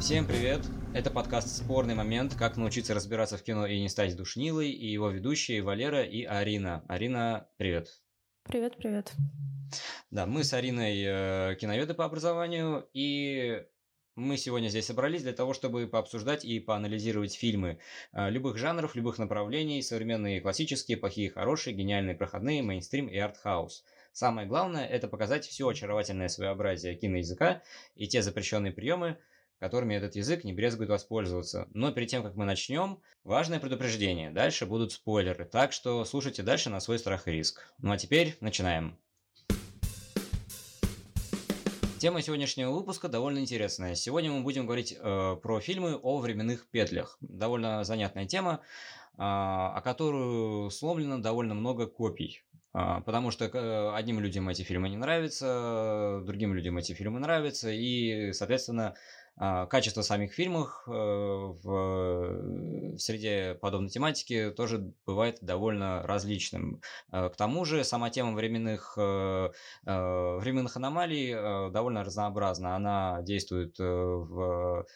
Всем привет! Это подкаст «Спорный момент. Как научиться разбираться в кино и не стать душнилой», и его ведущие Валера и Арина. Арина, привет! Привет-привет! Да, мы с Ариной киноведы по образованию, и мы сегодня здесь собрались для того, чтобы пообсуждать и поанализировать фильмы любых жанров, любых направлений, современные, классические, плохие, хорошие, гениальные, проходные, мейнстрим и арт-хаус. Самое главное – это показать все очаровательное своеобразие киноязыка и те запрещенные приемы, которыми этот язык не брезгует воспользоваться. Но перед тем, как мы начнем, важное предупреждение. Дальше будут спойлеры, так что слушайте дальше на свой страх и риск. Ну а теперь начинаем. Тема сегодняшнего выпуска довольно интересная. Сегодня мы будем говорить про фильмы о временных петлях. Довольно занятная тема, о которую сломлено довольно много копий. Потому что одним людям эти фильмы не нравятся, другим людям эти фильмы нравятся, и, соответственно, качество самих фильмов в среде подобной тематики тоже бывает довольно различным. К тому же, сама тема временных аномалий довольно разнообразна. Она действует в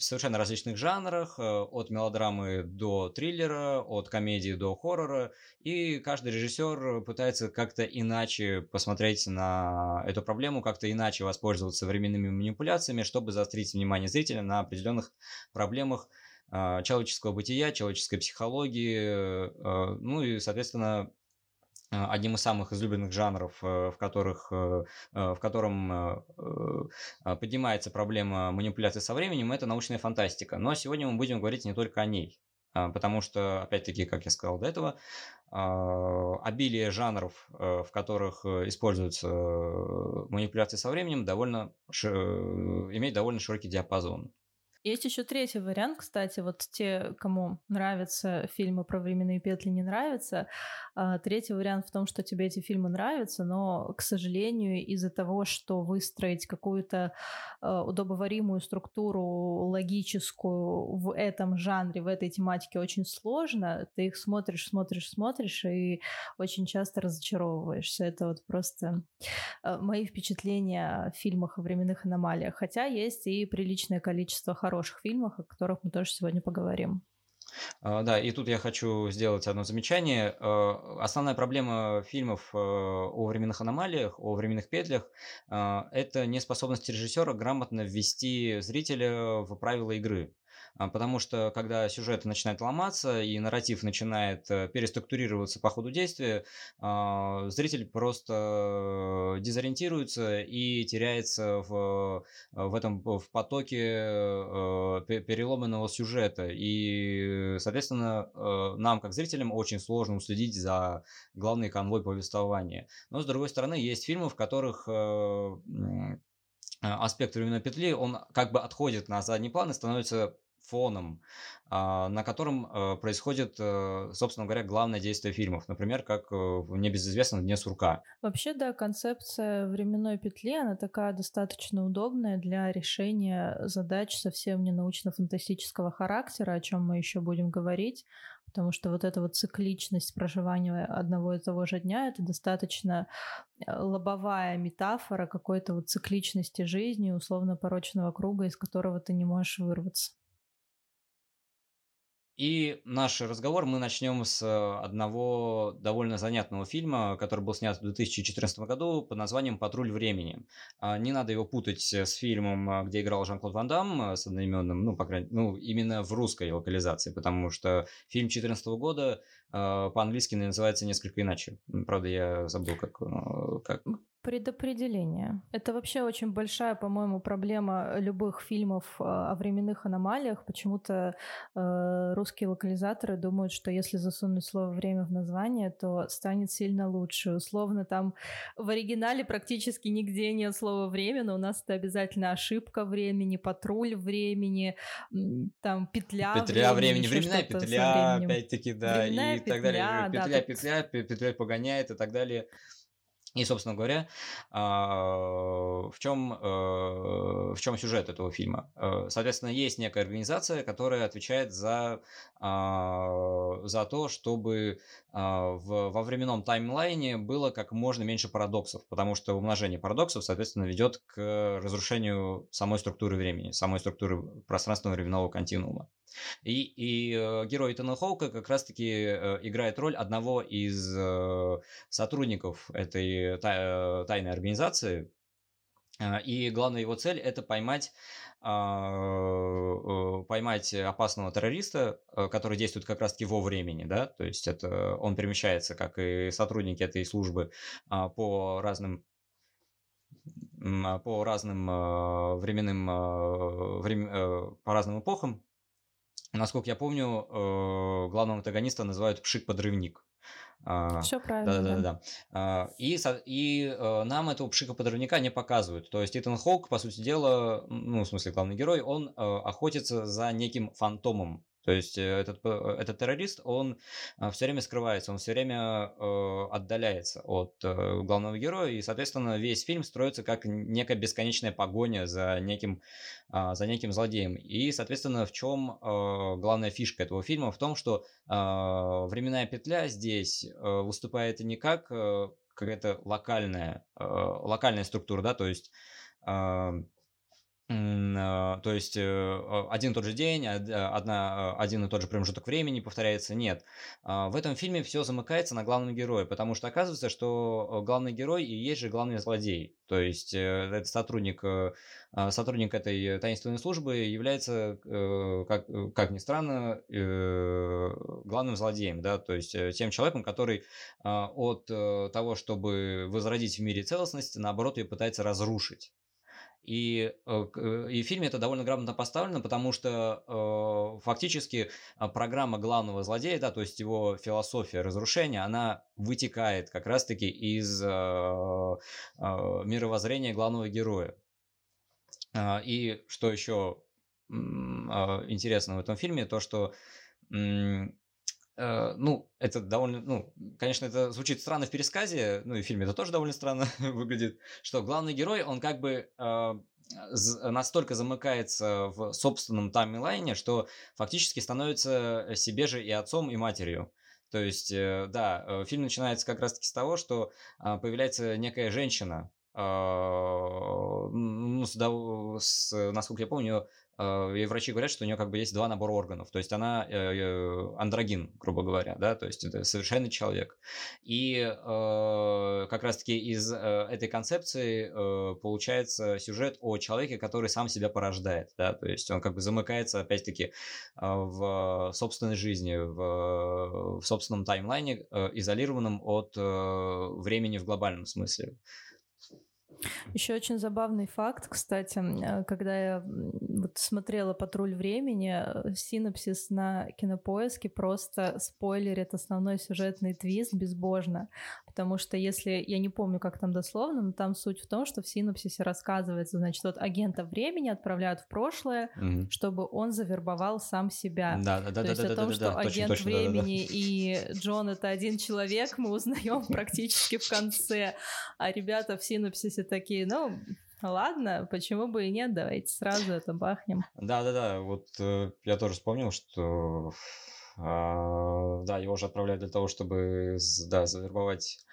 совершенно различных жанрах, от мелодрамы до триллера, от комедии до хоррора, и каждый режиссер пытается как-то иначе посмотреть на эту проблему, как-то иначе воспользоваться временными манипуляциями, чтобы заострить внимание зрителя на определенных проблемах человеческого бытия, человеческой психологии, ну и, соответственно, одним из самых излюбленных жанров, в котором поднимается проблема манипуляции со временем, это научная фантастика. Но сегодня мы будем говорить не только о ней, потому что, опять-таки, как я сказал до этого, обилие жанров, в которых используются манипуляции со временем, имеет довольно широкий диапазон. Есть еще третий вариант, кстати, вот те, кому нравятся фильмы про временные петли, не нравятся. Третий вариант в том, что тебе эти фильмы нравятся, но, к сожалению, из-за того, что выстроить какую-то удобоваримую структуру логическую в этом жанре, в этой тематике очень сложно, ты их смотришь и очень часто разочаровываешься. Это вот просто мои впечатления о фильмах о временных аномалиях. Хотя есть и приличное количество хороших фильмах, о которых мы тоже сегодня поговорим. Да, и тут я хочу сделать одно замечание. Основная проблема фильмов о временных аномалиях, о временных петлях – это неспособность режиссера грамотно ввести зрителя в правила игры. Потому что, когда сюжет начинает ломаться и нарратив начинает переструктурироваться по ходу действия, зритель просто дезориентируется и теряется в потоке переломанного сюжета. И, соответственно, нам, как зрителям, очень сложно уследить за главный конвой повествования. Но, с другой стороны, есть фильмы, в которых аспект временной петли, он как бы отходит на задний план и становится фоном, на котором происходит, собственно говоря, главное действие фильмов. Например, как в небезызвестном «Дне сурка». Вообще, да, концепция временной петли, она такая достаточно удобная для решения задач совсем не научно-фантастического характера, о чем мы еще будем говорить, потому что вот эта вот цикличность проживания одного и того же дня — это достаточно лобовая метафора какой-то вот цикличности жизни, условно-порочного круга, из которого ты не можешь вырваться. И наш разговор мы начнем с одного довольно занятного фильма, который был снят в 2014 году под названием «Патруль времени». Не надо его путать с фильмом, где играл Жан-Клод ван Дам, с одноименным, именно в русской локализации, потому что фильм 2014 года по-английски называется несколько иначе. Правда, я забыл, как... «Предопределение». Это вообще очень большая, по-моему, проблема любых фильмов о временных аномалиях. Почему-то русские локализаторы думают, что если засунуть слово «время» в название, то станет сильно лучше. Условно, там в оригинале практически нигде нет слова «время», но у нас это обязательно «Ошибка времени», «Патруль времени», там «Петля времени», «Временная петля», опять-таки, да, и так далее. «Петля погоняет» и так далее. И, собственно говоря, в чем сюжет этого фильма? Соответственно, есть некая организация, которая отвечает за то, чтобы во временном таймлайне было как можно меньше парадоксов, потому что умножение парадоксов, соответственно, ведет к разрушению самой структуры времени, самой структуры пространственно-временного континуума. И герой Итана Хоука как раз-таки играет роль одного из сотрудников этой тайной организации. И главная его цель – это поймать опасного террориста, который действует как раз-таки во времени, да, то есть это он перемещается, как и сотрудники этой службы, по разным временным, по разным эпохам. Насколько я помню, главного антагониста называют пшик-подрывник. Все правильно. Да. И нам этого пшика-подрывника не показывают. То есть Итан Хоук, по сути дела, ну, в смысле, главный герой, он охотится за неким фантомом. То есть этот террорист, он все время скрывается, он все время отдаляется от главного героя, и, соответственно, весь фильм строится как некая бесконечная погоня за неким злодеем. И, соответственно, в чем главная фишка этого фильма? В том, что временная петля здесь выступает не как какая-то локальная структура, да, то есть один и тот же день, один и тот же промежуток времени повторяется, нет. В этом фильме все замыкается на главном герое, потому что оказывается, что главный герой и есть же главный злодей. То есть этот сотрудник этой таинственной службы является, как ни странно, главным злодеем, да, то есть тем человеком, который от того, чтобы возродить в мире целостность, наоборот, ее пытается разрушить. И в фильме это довольно грамотно поставлено, потому что фактически программа главного злодея, да, то есть его философия разрушения, она вытекает как раз-таки из мировоззрения главного героя. И что еще интересно в этом фильме, то что... это довольно, конечно, это звучит странно в пересказе, и в фильме это тоже довольно странно выглядит, что главный герой, он как бы настолько замыкается в собственном таймлайне, что фактически становится себе же и отцом, и матерью. То есть, да, фильм начинается как раз-таки с того, что появляется некая женщина, насколько я помню, и врачи говорят, что у нее как бы есть два набора органов, то есть она андрогин, грубо говоря, да, то есть это совершенный человек. И как раз-таки из этой концепции получается сюжет о человеке, который сам себя порождает, да, то есть он как бы замыкается опять-таки в собственной жизни, в собственном таймлайне, изолированном от времени в глобальном смысле. Еще очень забавный факт, кстати, когда я смотрела «Патруль времени», синопсис на Кинопоиске просто спойлерит основной сюжетный твист безбожно, потому что если, я не помню, как там дословно, но там суть в том, что в синопсисе рассказывается, значит, вот агента времени отправляют в прошлое, чтобы он завербовал сам себя. То есть о том, что агент времени и Джон — это один человек, мы узнаем практически в конце, а ребята в синопсисе такие, ладно, почему бы и нет, давайте сразу это бахнем. Да, вот я тоже вспомнил, что его же отправляют для того, чтобы завербовать.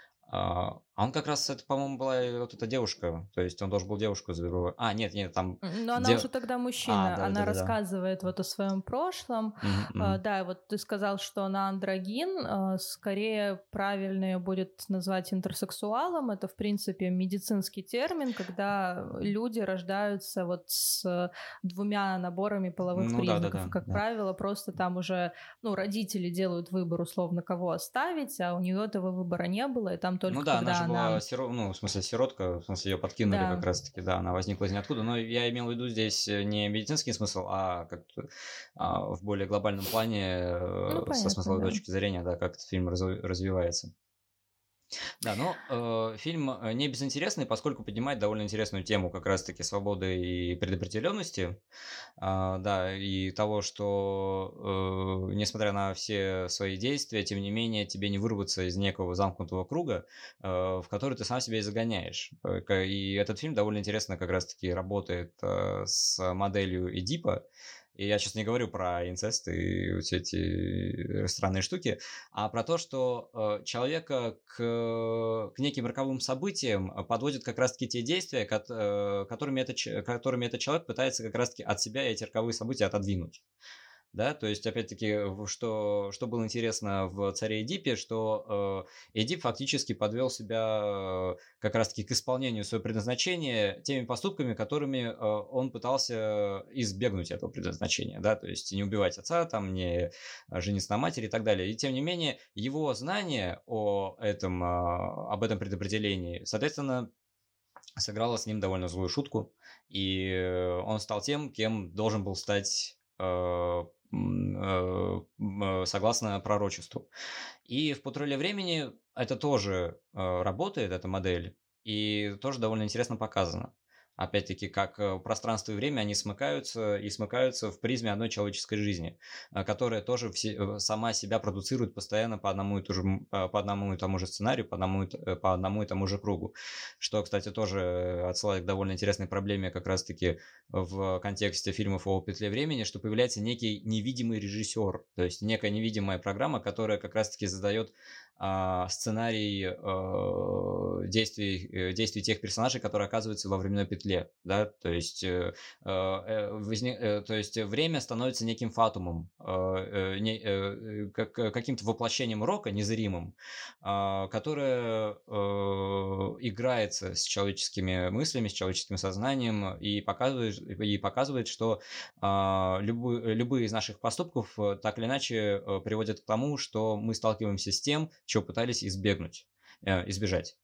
А он как раз, это, по-моему, была вот эта девушка, то есть он должен был девушку завербовать. Нет, там... Но она уже тогда мужчина, она рассказывает вот о своем прошлом. Да, вот ты сказал, что она андрогин, скорее правильно ее будет назвать интерсексуалом, это, в принципе, медицинский термин, когда люди рождаются вот с двумя наборами половых признаков, правило, просто там уже, родители делают выбор, условно, кого оставить, а у нее этого выбора не было, и там только когда она... Была сиротка, в смысле, ее подкинули как раз-таки, она возникла из ниоткуда, но я имел в виду здесь не медицинский смысл, а как-то в более глобальном плане, понятно, со смысловой точки зрения, как этот фильм развивается. Да, но фильм не безинтересный, поскольку поднимает довольно интересную тему как раз-таки свободы и предопределенности, да, и того, что, несмотря на все свои действия, тем не менее тебе не вырваться из некого замкнутого круга, в который ты сам себя и загоняешь. И этот фильм довольно интересно как раз-таки работает с моделью Эдипа. И я сейчас не говорю про инцест и все эти странные штуки, а про то, что человека к неким роковым событиям подводят как раз-таки те действия, которыми этот человек пытается как раз-таки от себя эти роковые события отодвинуть. Да, то есть, опять-таки, что было интересно в «Царе Эдипе», что Эдип фактически подвел себя как раз-таки к исполнению своего предназначения теми поступками, которыми он пытался избегнуть этого предназначения, да, то есть не убивать отца, там, не жениться на матери и так далее. И тем не менее, его знание об этом предопределении, соответственно, сыграло с ним довольно злую шутку, и он стал тем, кем должен был стать согласно пророчеству. И в «Патруле времени» это тоже работает, эта модель, и тоже довольно интересно показано. Опять-таки, как пространство и время, они смыкаются в призме одной человеческой жизни, которая тоже сама себя продуцирует постоянно по одному и тому же сценарию, по одному и тому же кругу. Что, кстати, тоже отсылает к довольно интересной проблеме как раз-таки в контексте фильмов о «Петле времени», что появляется некий невидимый режиссер, то есть некая невидимая программа, которая как раз-таки задает сценарий действий тех персонажей, которые оказываются во временной петле, да, то есть время становится неким фатумом, каким-то воплощением рока незримым, которое играется с человеческими мыслями, с человеческим сознанием и показывает, что любые из наших поступков так или иначе приводят к тому, что мы сталкиваемся с тем, чего пытались избежать.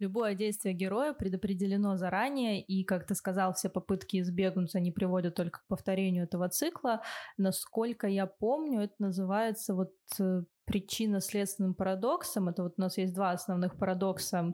Любое действие героя предопределено заранее, и, как ты сказал, все попытки избегнуть, они приводят только к повторению этого цикла. Насколько я помню, это называется вот причинно-следственным парадоксом. Это вот у нас есть два основных парадокса,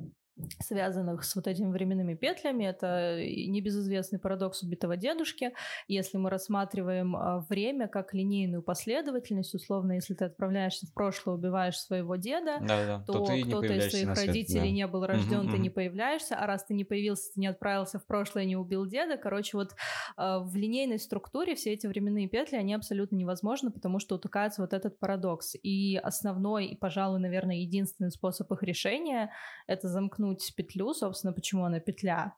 связанных с вот этими временными петлями. Это небезызвестный парадокс убитого дедушки. Если мы рассматриваем время как линейную последовательность, условно, если ты отправляешься в прошлое, убиваешь своего деда, да-да, то кто-то из своих родителей не был рожден, ты не появляешься, а раз ты не появился, ты не отправился в прошлое, не убил деда. Короче, вот в линейной структуре все эти временные петли, они абсолютно невозможны, потому что утыкается вот этот парадокс. И основной, и, пожалуй, наверное, единственный способ их решения — это замкнуть петлю, собственно, почему она петля,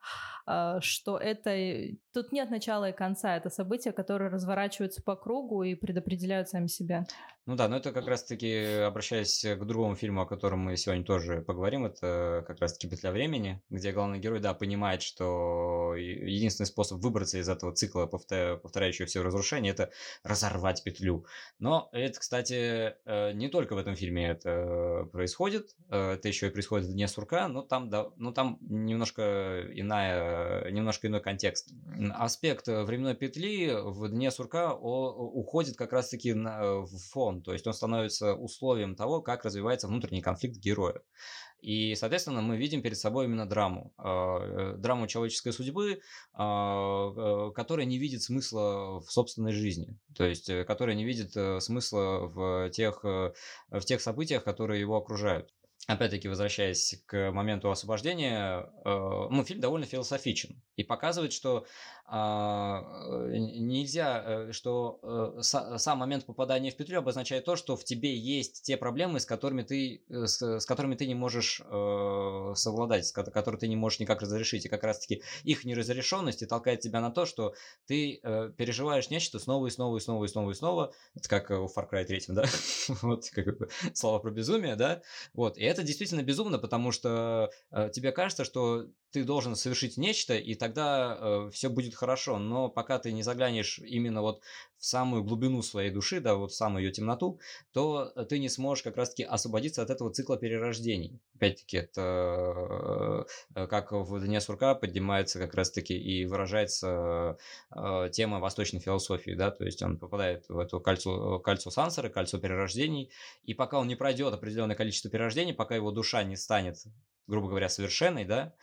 что это... Тут нет начала и конца, это события, которые разворачиваются по кругу и предопределяют сами себя. Ну да, но это как раз-таки, обращаясь к другому фильму, о котором мы сегодня тоже поговорим, это как раз-таки «Петля времени», где главный герой, да, понимает, что единственный способ выбраться из этого цикла, повторяющего все разрушение, это разорвать петлю. Но это, кстати, не только в этом фильме это происходит, это еще и происходит в «Дне сурка», но там немножко иной контекст. Аспект временной петли в «Дне сурка» уходит как раз-таки в фон, то есть он становится условием того, как развивается внутренний конфликт героя. И, соответственно, мы видим перед собой именно драму человеческой судьбы, которая не видит смысла в собственной жизни, то есть которая не видит смысла в тех событиях, которые его окружают. Опять-таки, возвращаясь к моменту освобождения, фильм довольно философичен и показывает, что нельзя, что сам момент попадания в петлю обозначает то, что в тебе есть те проблемы, с которыми ты не можешь совладать, которые ты не можешь никак разрешить, и как раз-таки их неразрешенность и толкает тебя на то, что ты переживаешь нечто снова и снова. Это как в Far Cry 3, да? Вот слова про безумие, да? Вот, и это действительно безумно, потому что тебе кажется, что ты должен совершить нечто, и тогда все будет хорошо, но пока ты не заглянешь именно вот в самую глубину своей души, да, вот в самую ее темноту, то ты не сможешь как раз-таки освободиться от этого цикла перерождений. Опять-таки, это как в «Дне сурка» поднимается как раз-таки и выражается тема восточной философии, да, то есть он попадает в эту кольцо сансары, кольцо перерождений, и пока он не пройдет определенное количество перерождений, пока его душа не станет, грубо говоря, совершенной, да,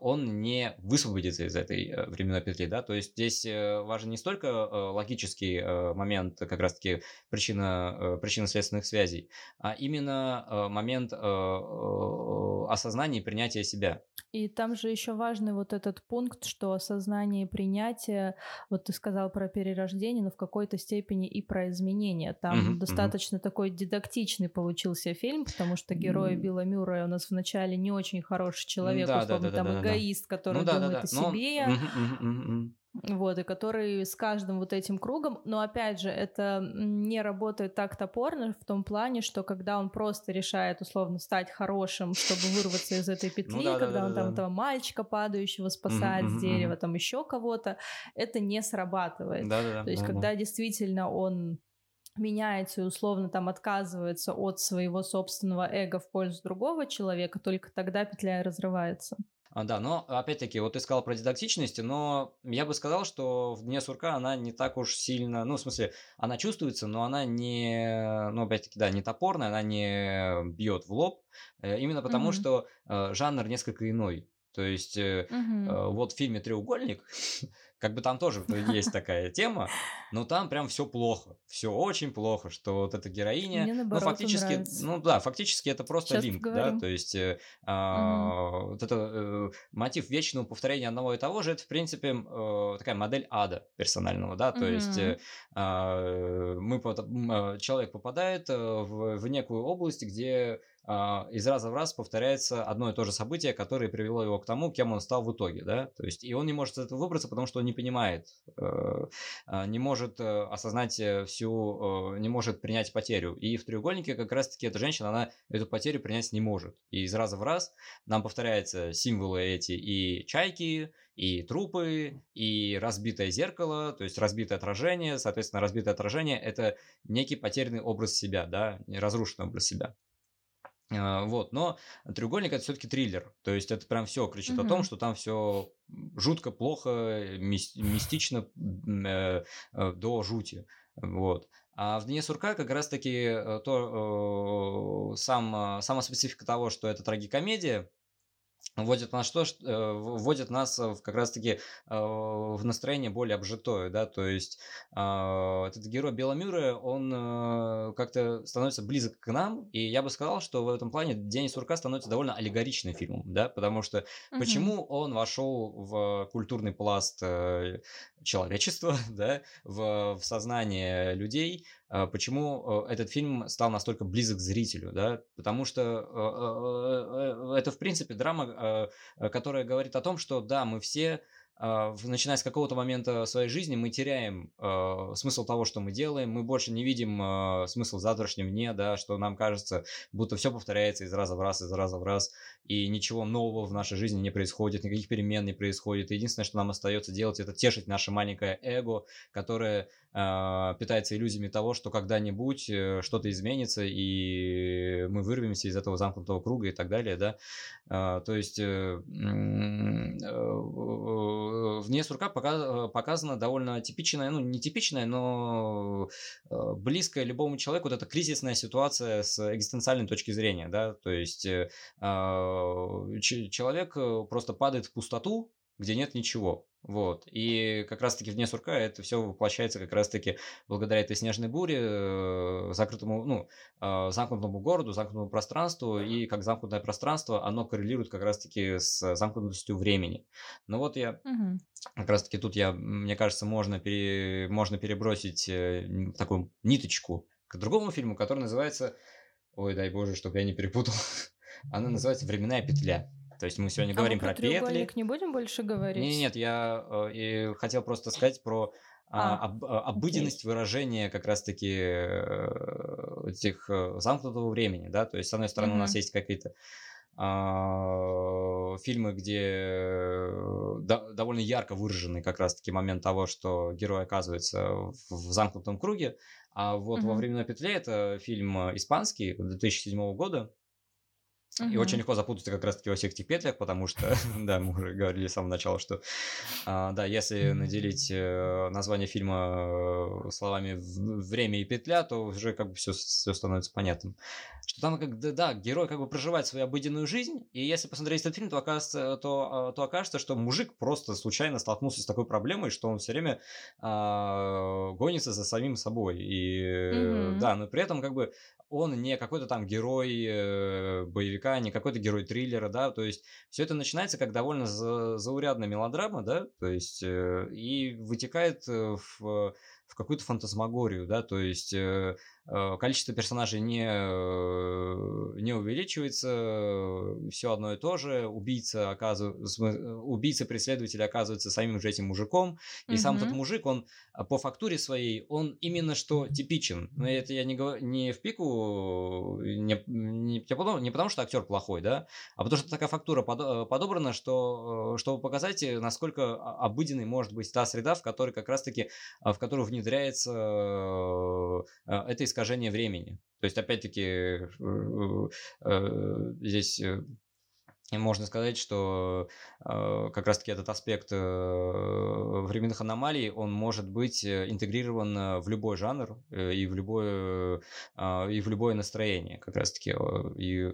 он не высвободится из этой временной петли, да, то есть здесь важен не столько логический момент, как раз-таки причинно-следственных связей, а именно момент осознания и принятия себя. И там же еще важный вот этот пункт, что осознание и принятие, вот ты сказал про перерождение, но в какой-то степени и про изменение. Там достаточно такой дидактичный получился фильм, потому что герой Билла Мюррея у нас вначале не очень хороший человек, условно, там эгоист, который думает о себе, вот, и который с каждым вот этим кругом, но опять же, это не работает так топорно в том плане, что когда он просто решает, условно, стать хорошим, чтобы вырваться из этой петли, когда он там этого мальчика падающего спасает с дерева, там еще кого-то, это не срабатывает. То есть, когда действительно он меняется и условно там отказывается от своего собственного эго в пользу другого человека, только тогда петля и разрывается. Да, но опять-таки, вот ты сказал про дидактичность, но я бы сказал, что в «Дне сурка» она не так уж сильно, ну, в смысле, она чувствуется, но она не, ну, опять-таки, да, не топорная, она не бьет в лоб, именно потому, что жанр несколько иной. То есть вот в фильме «Треугольник», как бы там тоже есть такая тема, но там прям все плохо, все очень плохо, что вот эта героиня, наоборот, ну фактически, ну да, фактически это просто сейчас линк, поговорим. Да, то есть вот это мотив вечного повторения одного и того же, это в принципе такая модель ада персонального, да, то есть человек попадает в некую область, где из раза в раз повторяется одно и то же событие, которое привело его к тому, кем он стал в итоге, да, то есть и он не может из этого выбраться, потому что он не понимает, не может осознать всю, не может принять потерю, и в «Треугольнике» как раз-таки эта женщина, она эту потерю принять не может, и из раза в раз нам повторяются символы эти и чайки, и трупы, и разбитое зеркало, то есть разбитое отражение, соответственно, разбитое отражение – это некий потерянный образ себя, да, разрушенный образ себя. Вот, но «Треугольник» — это все-таки триллер, то есть это прям все кричит о том, что там все жутко, плохо, мистично до жути, вот. А в «Дне сурка» как раз-таки то, сама специфика того, что это трагикомедия, вводит нас как раз-таки в настроение более обжитое, да, то есть этот герой Билла Мюррея, он как-то становится близок к нам, и я бы сказал, что в этом плане «День сурка» становится довольно аллегоричным фильмом, да, потому что почему он вошел в культурный пласт человечества, да, в сознание людей, почему этот фильм стал настолько близок к зрителю, да, потому что это, в принципе, драма, которая говорит о том, что, да, мы все, начиная с какого-то момента своей жизни, мы теряем смысл того, что мы делаем, мы больше не видим смысл в завтрашнем дне, да, что нам кажется, будто все повторяется из раза в раз, и ничего нового в нашей жизни не происходит, никаких перемен не происходит. Единственное, что нам остается делать, это тешить наше маленькое эго, которое питается иллюзиями того, что когда-нибудь что-то изменится, и мы вырвемся из этого замкнутого круга и так далее, да. То есть «Вне сурка» показана довольно типичная, ну, не типичная, но близкая любому человеку вот эта кризисная ситуация с экзистенциальной точки зрения, да, то есть человек просто падает в пустоту, где нет ничего, вот, и как раз-таки в «Дне сурка» это все воплощается как раз-таки благодаря этой снежной буре, закрытому, ну, замкнутому городу, замкнутому пространству, и как замкнутое пространство, оно коррелирует как раз-таки с замкнутостью времени. Ну вот я, как раз-таки тут я, мне кажется, можно перебросить такую ниточку к другому фильму, который называется, ой, дай боже, чтобы я не перепутал, она называется «Временная петля». То есть мы сегодня говорим про петли. А про «Треугольник» не будем больше говорить? Нет, я хотел просто сказать про обыденность выражения как раз-таки этих замкнутого времени, да, то есть с одной стороны у нас есть какие-то фильмы, где довольно ярко выраженный как раз-таки момент того, что герой оказывается в замкнутом круге. А вот во «Временной петле» это фильм испанский 2007 года. И очень легко запутаться как раз-таки во всех этих петлях, потому что, да, мы уже говорили с самого начала, что, да, если наделить название фильма словами «время» и «петля», то уже как бы все становится понятным. Что там, как да, герой как бы проживает свою обыденную жизнь, и если посмотреть этот фильм, то окажется, что мужик просто случайно столкнулся с такой проблемой, что он все время гонится за самим собой. И да, но при этом как бы он не какой-то там герой боевика, не какой-то герой триллера, да, то есть все это начинается как довольно заурядная мелодрама, да, то есть и вытекает в какую-то фантасмагорию, да, то есть количество персонажей не увеличивается, все одно и то же, убийца-преследователь оказывается самим же этим мужиком, и сам этот мужик, он по фактуре своей, он именно что типичен, но это я не в пику, не потому что актер плохой, да, а потому что такая фактура подобрана, чтобы показать, насколько обыденной может быть та среда, в которой как раз-таки, в которую внедряется это искажение времени. То есть, опять-таки, здесь можно сказать, что как раз-таки этот аспект временных аномалий, он может быть интегрирован в любой жанр и в любое настроение, как раз-таки и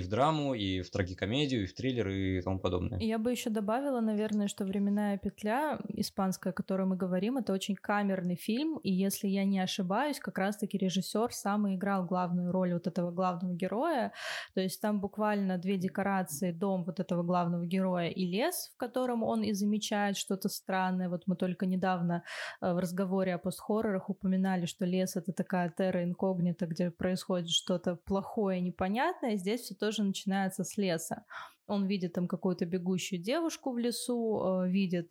в драму, и в трагикомедию, и в триллер, и тому подобное. Я бы еще добавила, наверное, что «Временная петля» испанская, о которой мы говорим, это очень камерный фильм, и если я не ошибаюсь, как раз-таки режиссер сам и играл главную роль вот этого главного героя, то есть там буквально две декорации, дом вот этого главного героя и лес, в котором он и замечает что-то странное. Вот мы только недавно в разговоре о постхоррорах упоминали, что лес — это такая терра инкогнита, где происходит что-то плохое, непонятное. Здесь все тоже начинается с леса. Он видит там какую-то бегущую девушку в лесу, видит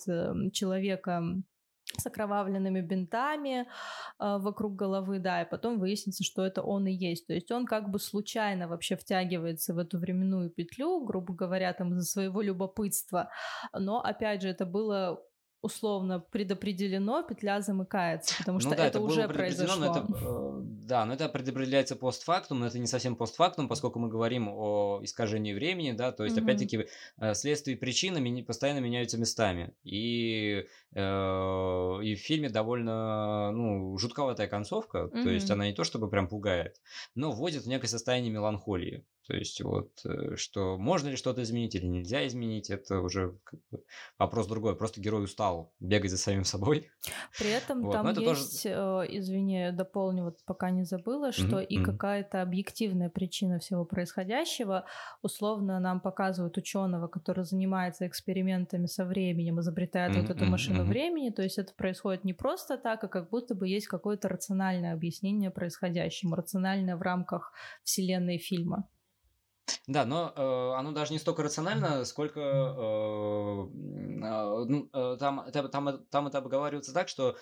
человека с окровавленными бинтами вокруг головы, да, и потом выяснится, что это он и есть. То есть он как бы случайно вообще втягивается в эту временную петлю, грубо говоря, там из-за своего любопытства. Но, опять же, это было условно предопределено, петля замыкается, потому что это уже произошло. Да, но это предопределяется постфактум, но это не совсем постфактум, поскольку мы говорим о искажении времени, да, то есть, опять-таки, следствие и причины постоянно меняются местами. И в фильме довольно, жутковатая концовка, то есть она не то чтобы прям пугает, но вводит в некое состояние меланхолии. То есть что можно ли что-то изменить или нельзя изменить, это уже как бы вопрос другой. Просто герой устал бегать за самим собой. При этом там есть, извини, дополню, пока не забыла, что и какая-то объективная причина всего происходящего. Условно нам показывают ученого, который занимается экспериментами со временем, изобретает вот эту машину времени. То есть это происходит не просто так, а как будто бы есть какое-то рациональное объяснение происходящему, рациональное в рамках вселенной фильма. Да, но оно даже не столько рационально, сколько там это обговаривается так, что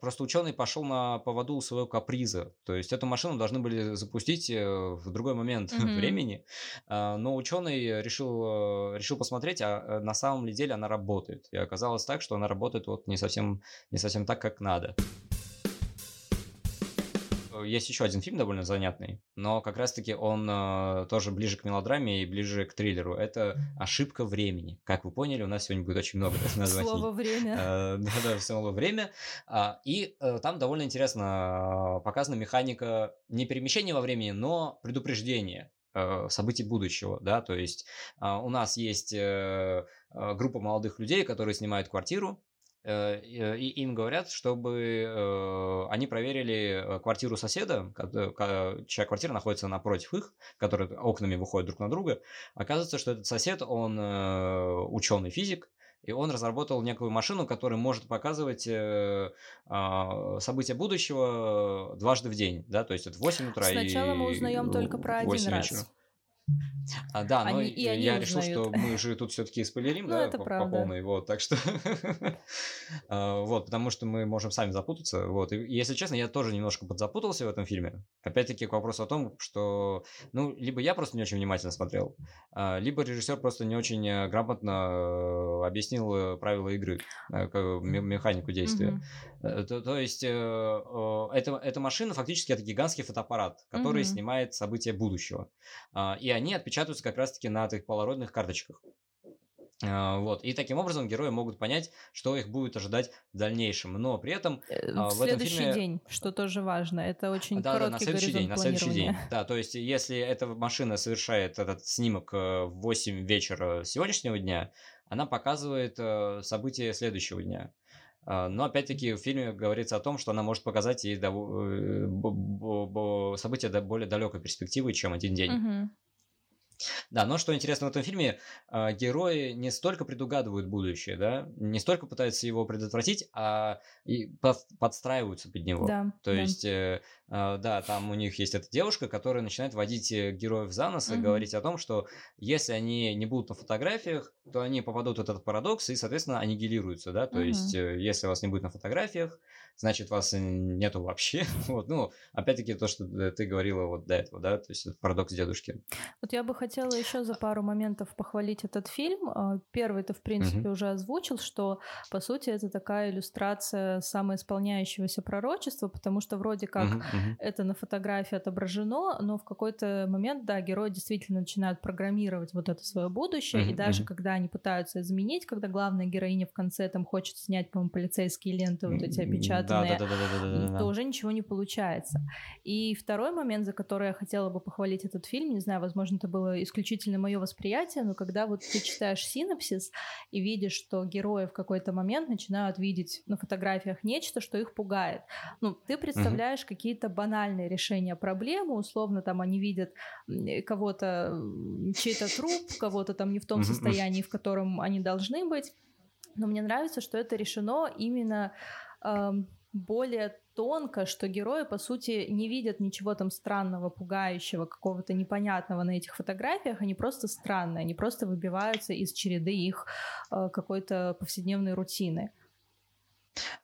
просто ученый пошел на поводу у своего каприза. То есть эту машину должны были запустить в другой момент времени, но ученый решил посмотреть, а на самом ли деле она работает. И оказалось так, что она работает не совсем так, как надо. Есть еще один фильм довольно занятный, но как раз-таки он тоже ближе к мелодраме и ближе к триллеру. Это «Ошибка времени». Как вы поняли, у нас сегодня будет очень много названий. Слово «время». Да, слово «время». И там довольно интересно показана механика не перемещения во времени, но предупреждения событий будущего, да, то есть у нас есть группа молодых людей, которые снимают квартиру, и им говорят, чтобы они проверили квартиру соседа, чья квартира находится напротив их, которые окнами выходят друг на друга. Оказывается, что этот сосед, он ученый-физик, и он разработал некую машину, которая может показывать события будущего дважды в день, да, то есть это 8 утра. Сначала мы узнаем только про один раз. Да, но я решил, что мы же тут все-таки спойлерим, да, по полной, вот, так что, вот, потому что мы можем сами запутаться, вот, и, если честно, я тоже немножко подзапутался в этом фильме, опять-таки к вопросу о том, что, ну, либо я просто не очень внимательно смотрел, либо режиссер просто не очень грамотно объяснил правила игры, механику действия, то есть, эта машина фактически это гигантский фотоаппарат, который снимает события будущего, и они отпечатываются как раз-таки на этих полароидных карточках. Вот. И таким образом герои могут понять, что их будет ожидать в дальнейшем. Но при этом в этом фильме... день, что тоже важно. Это очень короткий на следующий горизонт планирования. Да, то есть если эта машина совершает этот снимок в 8 вечера сегодняшнего дня, она показывает события следующего дня. Но опять-таки в фильме говорится о том, что она может показать и события до более далекой перспективы, чем один день. Угу. Да, но что интересно в этом фильме, герои не столько предугадывают будущее, да, не столько пытаются его предотвратить, а и подстраиваются под него. Да, то есть, да, там у них есть эта девушка, которая начинает водить героев за нос и говорить о том, что если они не будут на фотографиях, то они попадут в этот парадокс и, соответственно, аннигилируются, да, то есть, если вас не будет на фотографиях, значит, вас нету вообще. Вот, ну, опять-таки, то, что ты говорила вот до этого, да, то есть, это парадокс дедушки. Вот я бы хотела еще за пару моментов похвалить этот фильм. Первый ты, в принципе, уже озвучил, что, по сути, это такая иллюстрация самоисполняющегося пророчества, потому что вроде как это на фотографии отображено, но в какой-то момент, да, герои действительно начинают программировать вот это свое будущее, и даже когда они пытаются изменить, когда главная героиня в конце там хочет снять, по-моему, полицейские ленты вот эти опечатанные, то уже ничего не получается. И второй момент, за который я хотела бы похвалить этот фильм, не знаю, возможно, это было исключительно мое восприятие, но когда вот ты читаешь синопсис и видишь, что герои в какой-то момент начинают видеть на фотографиях нечто, что их пугает. Ну, ты представляешь какие-то банальные решения проблемы, условно там они видят кого-то, чей-то труп, кого-то там не в том состоянии, в котором они должны быть. Но мне нравится, что это решено именно более тонко, что герои, по сути, не видят ничего там странного, пугающего, какого-то непонятного на этих фотографиях, они просто странные, они просто выбиваются из череды их какой-то повседневной рутины.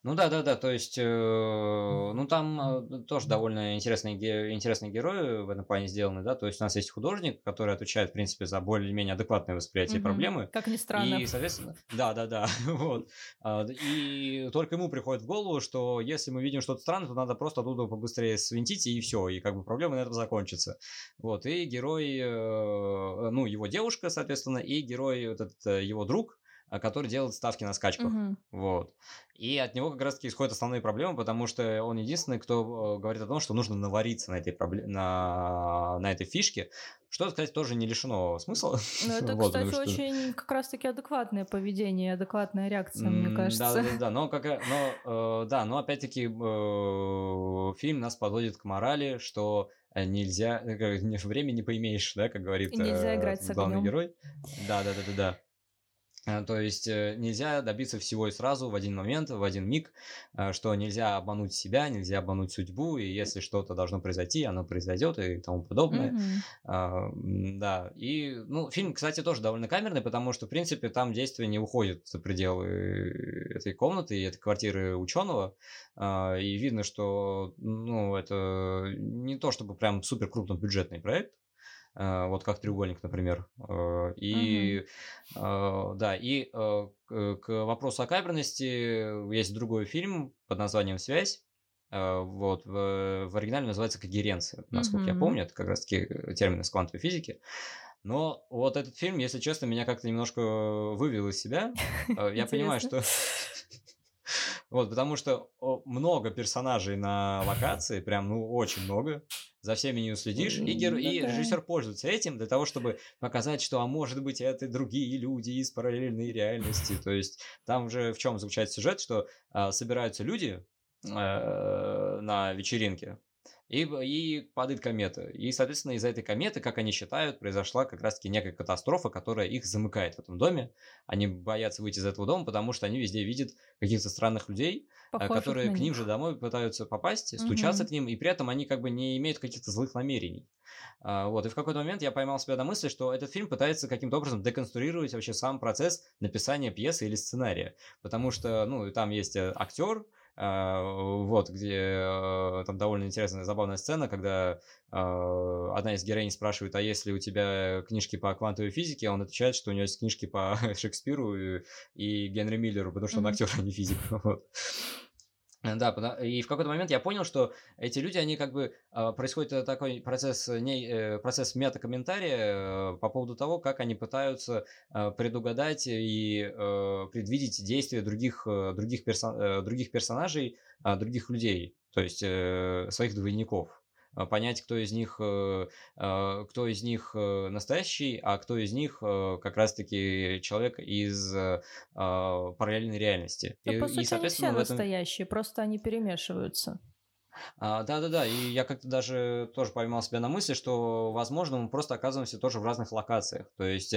Ну да, то есть, ну там тоже довольно интересные герои в этом плане сделаны, да, то есть у нас есть художник, который отвечает, в принципе, за более-менее адекватное восприятие проблемы. Как ни странно. И, соответственно, да, вот, и только ему приходит в голову, что если мы видим что-то странное, то надо просто оттуда побыстрее свинтить, и все, и как бы проблема на этом закончится. Вот, и герой, ну, его девушка, соответственно, и герой, вот этот его друг, который делает ставки на скачках, вот. И от него как раз-таки исходят основные проблемы, потому что он единственный, кто говорит о том, что нужно навариться на этой фишке, что, кстати, тоже не лишено смысла. Но это, вот, кстати, очень как раз-таки адекватное поведение, адекватная реакция, мне кажется. Да, но опять-таки фильм нас подводит к морали, что нельзя, время не поимеешь, да, как говорит главный герой. Да. То есть нельзя добиться всего и сразу в один момент, в один миг, что нельзя обмануть себя, нельзя обмануть судьбу, и если что-то должно произойти, оно произойдет и тому подобное. Да, и фильм, кстати, тоже довольно камерный, потому что, в принципе, там действие не уходит за пределы этой комнаты и этой квартиры ученого, и видно, что, это не то чтобы прям супер крупнобюджетный проект, вот как «Треугольник», например. И, да, и к вопросу о камерности есть другой фильм под названием «Связь». Вот, в оригинале называется «Когеренция», насколько я помню, это как раз-таки термин из квантовой физики. Но вот этот фильм, если честно, меня как-то немножко вывел из себя. Я понимаю, что... Вот, потому что много персонажей на локации, прям, очень много. За всеми не уследишь, и режиссер пользуется этим для того, чтобы показать, что, а может быть, это другие люди из параллельной реальности. То есть там же в чем заключается сюжет, что собираются люди на вечеринке, И падает комета. И, соответственно, из-за этой кометы, как они считают, произошла как раз-таки некая катастрофа, которая их замыкает в этом доме. Они боятся выйти из этого дома, потому что они везде видят каких-то странных людей, похожих, которые к ним же домой пытаются попасть, стучаться к ним, и при этом они как бы не имеют каких-то злых намерений. Вот. И в какой-то момент я поймал себя на мысли, что этот фильм пытается каким-то образом деконструировать вообще сам процесс написания пьесы или сценария. Потому что, ну, там есть актер, вот, где там довольно интересная, забавная сцена, когда одна из героинь спрашивает, а есть ли у тебя книжки по квантовой физике, а он отвечает, что у него есть книжки по Шекспиру и Генри Миллеру, потому что он актер, а не физик, вот. Да, и в какой-то момент я понял, что эти люди, они как бы... Происходит такой процесс мета-комментария по поводу того, как они пытаются предугадать и предвидеть действия других персонажей, других людей, то есть своих двойников. Понять, кто из них настоящий, а кто из них как раз-таки человек из параллельной реальности. Да, и, по сути, они все настоящие, просто они перемешиваются. Да-да-да, и я как-то даже тоже поймал себя на мысли, что, возможно, мы просто оказываемся тоже в разных локациях, то есть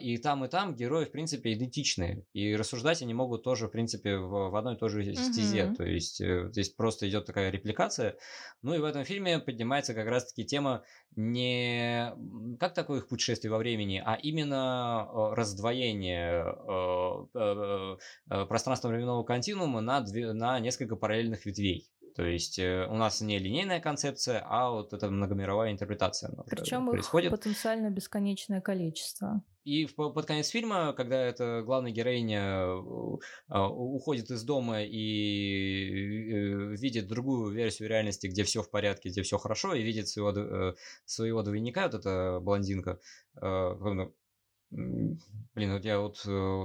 и там герои, в принципе, идентичны, и рассуждать они могут тоже, в принципе, в одной и той же стезе, то есть здесь просто идет такая репликация, ну и в этом фильме поднимается как раз-таки тема не как такое их путешествие во времени, а именно раздвоение пространственно-временного континуума на несколько параллельных ветвей. То есть у нас не линейная концепция, а вот эта многомировая интерпретация. Причем происходит. Их потенциально бесконечное количество. И под конец фильма, когда эта главная героиня уходит из дома и видит другую версию реальности, где все в порядке, где все хорошо, и видит своего двойника, вот эта блондинка, блин, вот я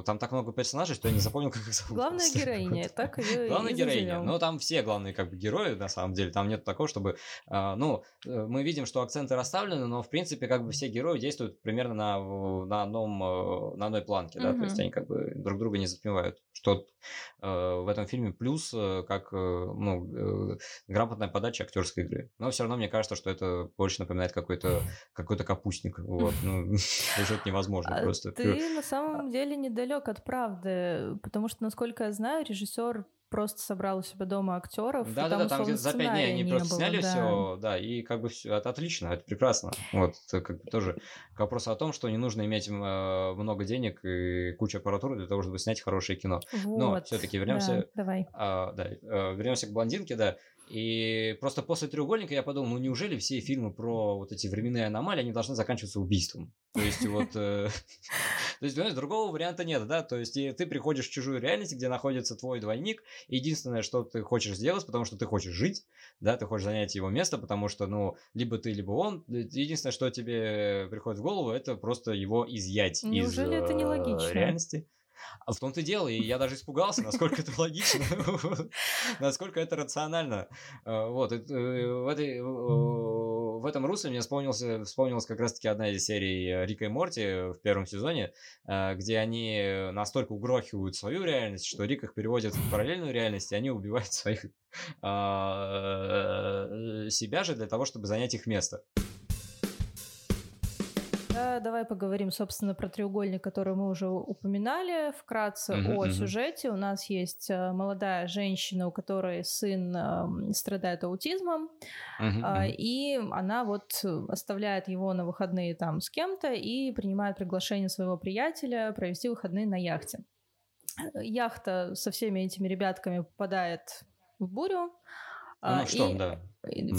там так много персонажей, что я не запомнил, как их зовут. Главная героиня, так ее и главная героиня, но там все главные как бы герои, на самом деле, там нет такого, чтобы... мы видим, что акценты расставлены, но, в принципе, как бы все герои действуют примерно на одной планке, да, то есть они как бы друг друга не затмевают, что в этом фильме плюс, как грамотная подача актерской игры. Но все равно мне кажется, что это больше напоминает какой-то капустник, вот, сюжет невозможно. Просто. Ты на самом деле недалек от правды, потому что, насколько я знаю, режиссер просто собрал у себя дома актеров. Да, там где-то за 5 дней они просто сняли все, да, и как бы все, это отлично, это прекрасно. Вот, как бы тоже к вопросу о том, что не нужно иметь много денег и кучу аппаратуры для того, чтобы снять хорошее кино. Вот. Но все-таки вернемся, вернемся к блондинке, да. И просто после «Треугольника» я подумал, ну неужели все фильмы про вот эти временные аномалии, они должны заканчиваться убийством? То есть вот... То есть, понимаешь, другого варианта нет, да? То есть ты приходишь в чужую реальность, где находится твой двойник, единственное, что ты хочешь сделать, потому что ты хочешь жить, да, ты хочешь занять его место, потому что, либо ты, либо он. Единственное, что тебе приходит в голову, это просто его изъять из реальности. А в том-то и дело, и я даже испугался, насколько это логично, насколько это рационально. Вот, в этом русле мне вспомнилась как раз-таки одна из серий «Рика и Морти» в первом сезоне, где они настолько угрохивают свою реальность, что Рик их переводит в параллельную реальность, и они убивают своих себя же для того, чтобы занять их место. Давай поговорим, собственно, про «Треугольник», который мы уже упоминали. Вкратце о сюжете. У нас есть молодая женщина, у которой сын страдает аутизмом, и она вот оставляет его на выходные там с кем-то и принимает приглашение своего приятеля провести выходные на яхте. Яхта со всеми этими ребятками попадает в бурю. В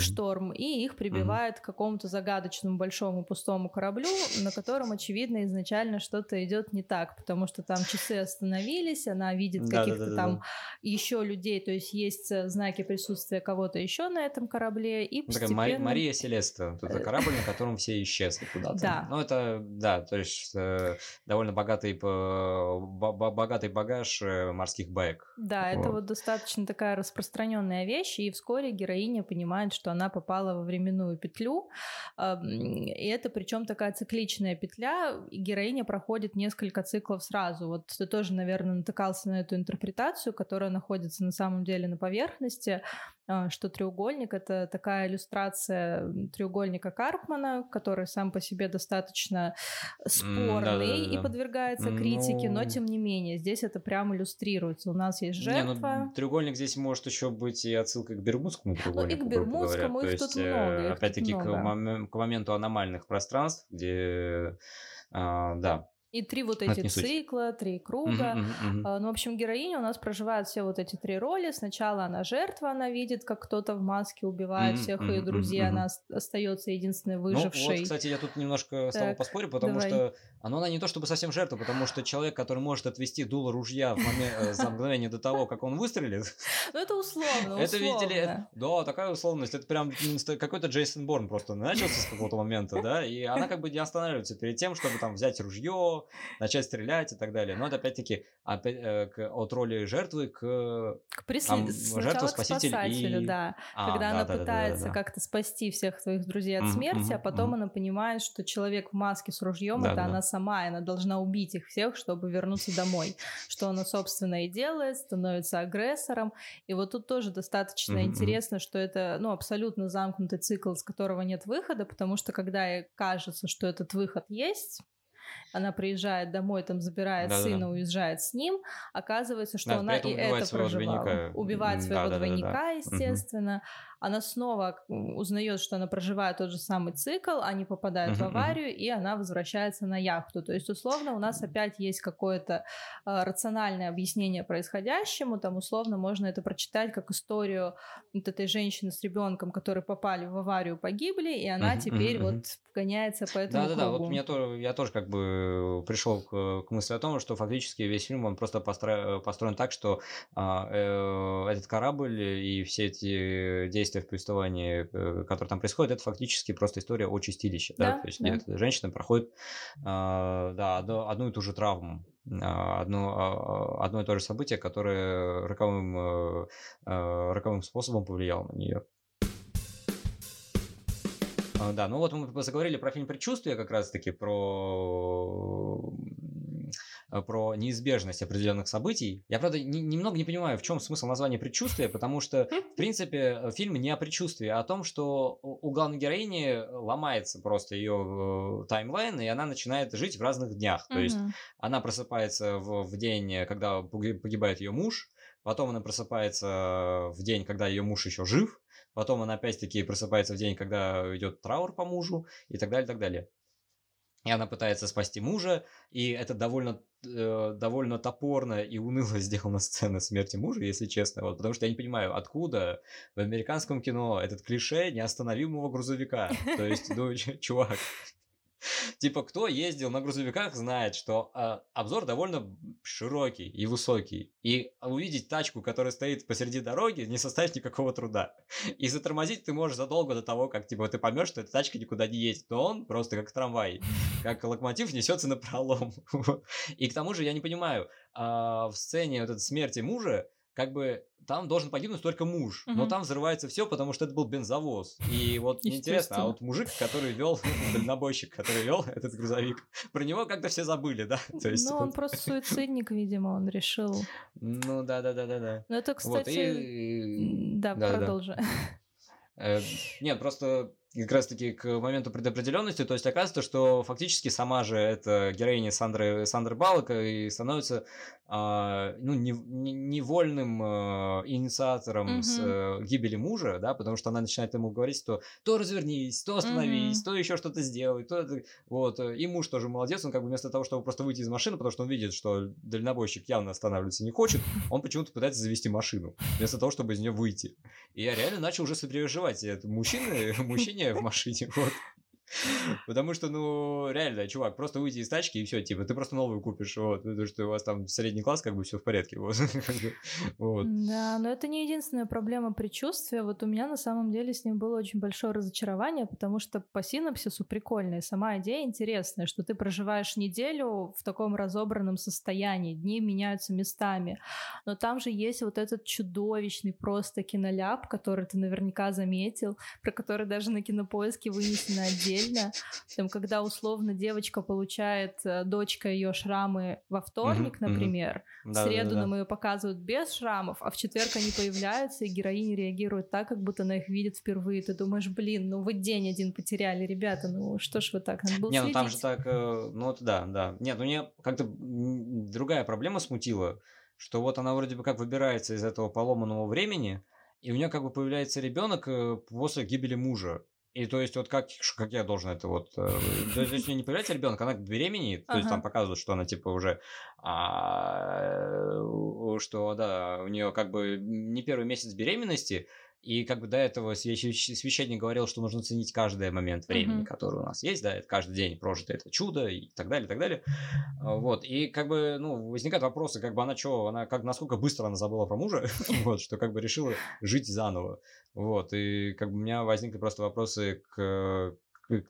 шторм, и их прибивает к какому-то загадочному большому пустому кораблю, на котором, очевидно, изначально что-то идет не так, потому что там часы остановились, она видит каких-то там еще людей, то есть знаки присутствия кого-то еще на этом корабле, и постепенно... Мария Селеста, это корабль, на котором все исчезли куда-то. Да. Довольно богатый багаж морских баек. Да, это вот достаточно такая распространенная вещь, и вскоре героиня понимает, что она попала во временную петлю, и это причем такая цикличная петля, и героиня проходит несколько циклов сразу. Вот ты тоже, наверное, натыкался на эту интерпретацию, которая находится на самом деле на поверхности, что треугольник — это такая иллюстрация треугольника Карпмана, который сам по себе достаточно спорный и подвергается критике, но тем не менее здесь это прям иллюстрируется. У нас есть жертва. Не, ну, треугольник здесь может еще быть и отсылка к Бермудскому треугольнику, ну, и к Бермудскому, и тут много. Опять-таки к моменту аномальных пространств, где... И три вот эти цикла, три круга. Ну, в общем, героиня у нас проживает все вот эти три роли. Сначала она жертва, она видит, как кто-то в маске убивает всех ее друзей, она остается единственной выжившей. Ну вот, кстати, я тут немножко с тобой поспорю, потому что она не то чтобы совсем жертва, потому что человек, который может отвести дуло ружья за мгновение до того, как он выстрелит... Ну, это условно. Это, видите ли, да, такая условность. Это прям какой-то Джейсон Борн просто начался с какого-то момента, да, и она как бы не останавливается перед тем, чтобы там взять ружье, начать стрелять и так далее. Но это опять-таки от роли жертвы к спасателю, да. Когда она пытается как-то спасти всех своих друзей от смерти, а потом она понимает, что человек в маске с ружьем, это она сама, и она должна убить их всех, чтобы вернуться домой. Что она, собственно, и делает, становится агрессором. И вот тут тоже достаточно интересно, что это, ну, абсолютно замкнутый цикл, с которого нет выхода, потому что когда ей кажется, что этот выход есть... Она приезжает домой, там забирает сына, уезжает с ним. Оказывается, что она и это проживала. Убивает своего двойника, естественно. Она снова узнает, что она проживает тот же самый цикл, они попадают в аварию, и она возвращается на яхту. То есть, условно, у нас опять есть какое-то рациональное объяснение происходящему. Там, условно, можно это прочитать как историю вот этой женщины с ребенком, которые попали в аварию, погибли, и она теперь вот гоняется по этому кругу. Да-да-да, вот я тоже как бы пришел к мысли о том, что фактически весь фильм, он просто построен так, что этот корабль и все эти действия в повествовании, которое там происходит, это фактически просто история о чистилище. Да, то есть женщина проходит одну и ту же травму, одно и то же событие, которое роковым способом повлияло на нее. Да, ну вот мы заговорили про фильм «Предчувствие», как раз-таки про неизбежность определенных событий. Я, правда, немного не понимаю, в чем смысл названия «Предчувствие», потому что, в принципе, фильм не о предчувствии, а о том, что у главной героини ломается просто ее таймлайн, и она начинает жить в разных днях. То есть она просыпается в день, когда погибает ее муж, потом она просыпается в день, когда ее муж еще жив, потом она опять-таки просыпается в день, когда идет траур по мужу, и так далее, и так далее. И она пытается спасти мужа, и это довольно топорно и уныло сделана сцена смерти мужа, если честно, вот, потому что я не понимаю, откуда в американском кино этот клише неостановимого грузовика, то есть, ну, чувак... Типа, кто ездил на грузовиках, знает, что обзор довольно широкий и высокий. И увидеть тачку, которая стоит посреди дороги, не составит никакого труда. И затормозить ты можешь задолго до того, как типа ты поймешь, что эта тачка никуда не едет. Но он просто как трамвай, как локомотив, несется напролом. И к тому же, я не понимаю, в сцене вот этой смерти мужа, как бы там должен погибнуть только муж, но там взрывается все, потому что это был бензовоз. И вот мне интересно, а вот мужик, который вел, дальнобойщик, который вел этот грузовик, про него как-то все забыли, да? То есть, ну, он просто суицидник, видимо, он решил. Ну, да. Ну, это, кстати... Вот, и... Да, продолжи. Нет, просто... как раз-таки к моменту предопределенности, то есть оказывается, что фактически сама же эта героиня Сандры Баллок и становится невольным инициатором гибели мужа, да, потому что она начинает ему говорить, то развернись, то остановись, то еще что-то сделай, то это... вот, и муж тоже молодец, он как бы вместо того, чтобы просто выйти из машины, потому что он видит, что дальнобойщик явно останавливаться не хочет, он почему-то пытается завести машину, вместо того, чтобы из нее выйти. И я реально начал уже сопереживать мужчине в машине, вот. Потому что, ну, реально, чувак, просто выйди из тачки и все, типа, ты просто новую купишь, вот, потому что у вас там средний класс, как бы все в порядке, вот. Да, но это не единственная проблема предчувствия, вот у меня на самом деле с ним было очень большое разочарование, потому что по синапсису прикольно, и сама идея интересная, что ты проживаешь неделю в таком разобранном состоянии, дни меняются местами, но там же есть вот этот чудовищный просто киноляп, который ты наверняка заметил, про который даже на Кинопоиске вынесено отдельно, отдельно. Там, когда условно девочка получает, дочка ее шрамы во вторник, например, в среду нам ее показывают без шрамов, а в четверг они появляются, и героини реагируют так, как будто она их видит впервые. Ты думаешь, блин, ну вы день один потеряли, ребята, ну что ж вы так, надо было следить. Не, ну там же так, ну да, да. Нет, ну мне как-то другая проблема смутила, что вот она вроде бы как выбирается из этого поломанного времени, и у нее как бы появляется ребенок после гибели мужа. И то есть вот как я должен это вот... То есть у нее не появляется ребенок, она беременеет, то есть там показывают, что она типа уже... Что да, у нее как бы не первый месяц беременности, и как бы до этого священник говорил, что нужно ценить каждый момент времени, который у нас есть, да, это каждый день прожито, это чудо и так далее, и так далее. Вот, и как бы, ну, возникают вопросы, как бы она что, она как, насколько быстро она забыла про мужа, вот, что как бы решила жить заново, вот, и как бы у меня возникли просто вопросы к